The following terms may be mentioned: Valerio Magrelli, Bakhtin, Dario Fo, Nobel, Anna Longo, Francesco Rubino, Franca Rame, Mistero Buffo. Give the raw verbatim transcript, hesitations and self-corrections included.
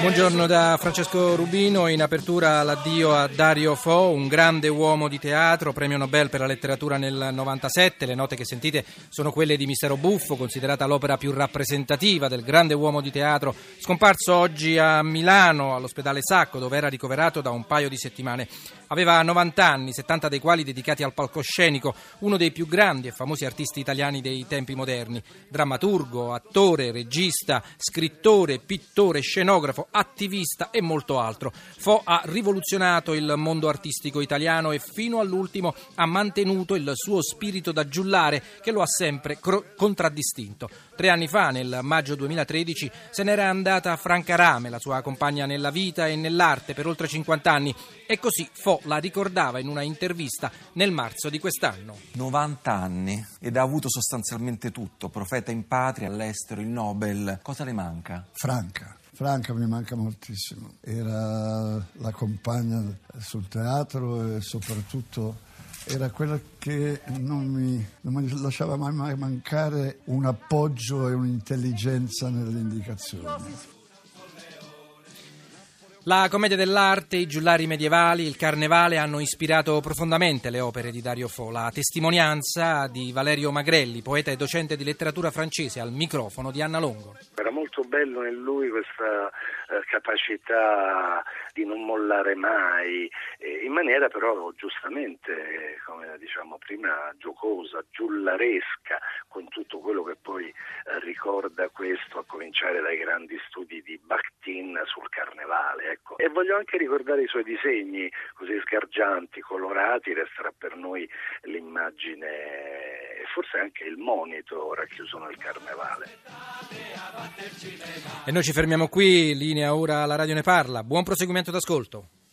Buongiorno da Francesco Rubino, in apertura l'addio a Dario Fo, un grande uomo di teatro, premio Nobel per la letteratura nel novantasette. Le note che sentite sono quelle di Mistero Buffo, considerata l'opera più rappresentativa del grande uomo di teatro, scomparso oggi a Milano all'ospedale Sacco, dove era ricoverato da un paio di settimane. Aveva novanta anni, settanta dei quali dedicati al palcoscenico, uno dei più grandi e famosi artisti italiani dei tempi moderni, drammaturgo, attore, regista, scrittore, pittore, scenografo, attivista e molto altro. Fo ha rivoluzionato il mondo artistico italiano e fino all'ultimo ha mantenuto il suo spirito da giullare che lo ha sempre cro- contraddistinto. Tre anni fa, nel maggio duemilatredici, se n'era andata Franca Rame, la sua compagna nella vita e nell'arte per oltre cinquanta anni, e così Fo la ricordava in una intervista nel marzo di quest'anno. novanta anni ed ha avuto sostanzialmente tutto, profeta in patria, all'estero, il Nobel. Cosa le manca? Franca. Franca mi manca moltissimo. Era la compagna sul teatro e soprattutto era quella che non mi, non mi lasciava mai mancare un appoggio e un'intelligenza nelle indicazioni. La commedia dell'arte, i giullari medievali, il carnevale hanno ispirato profondamente le opere di Dario Fo. La testimonianza di Valerio Magrelli, poeta e docente di letteratura francese, al microfono di Anna Longo. Era molto bello in lui questa eh, capacità di non mollare mai, eh, in maniera però giustamente, eh, come diciamo prima, giocosa, giullaresca, con tutto quello che poi eh, ricorda questo, a cominciare dai grandi studi di Bakhtin sul carnevale. Ecco. E voglio anche ricordare i suoi disegni così sgargianti, colorati, resterà per noi l'immagine e forse anche il monito racchiuso nel carnevale. E noi ci fermiamo qui, linea ora alla Radio Ne Parla. Buon proseguimento d'ascolto.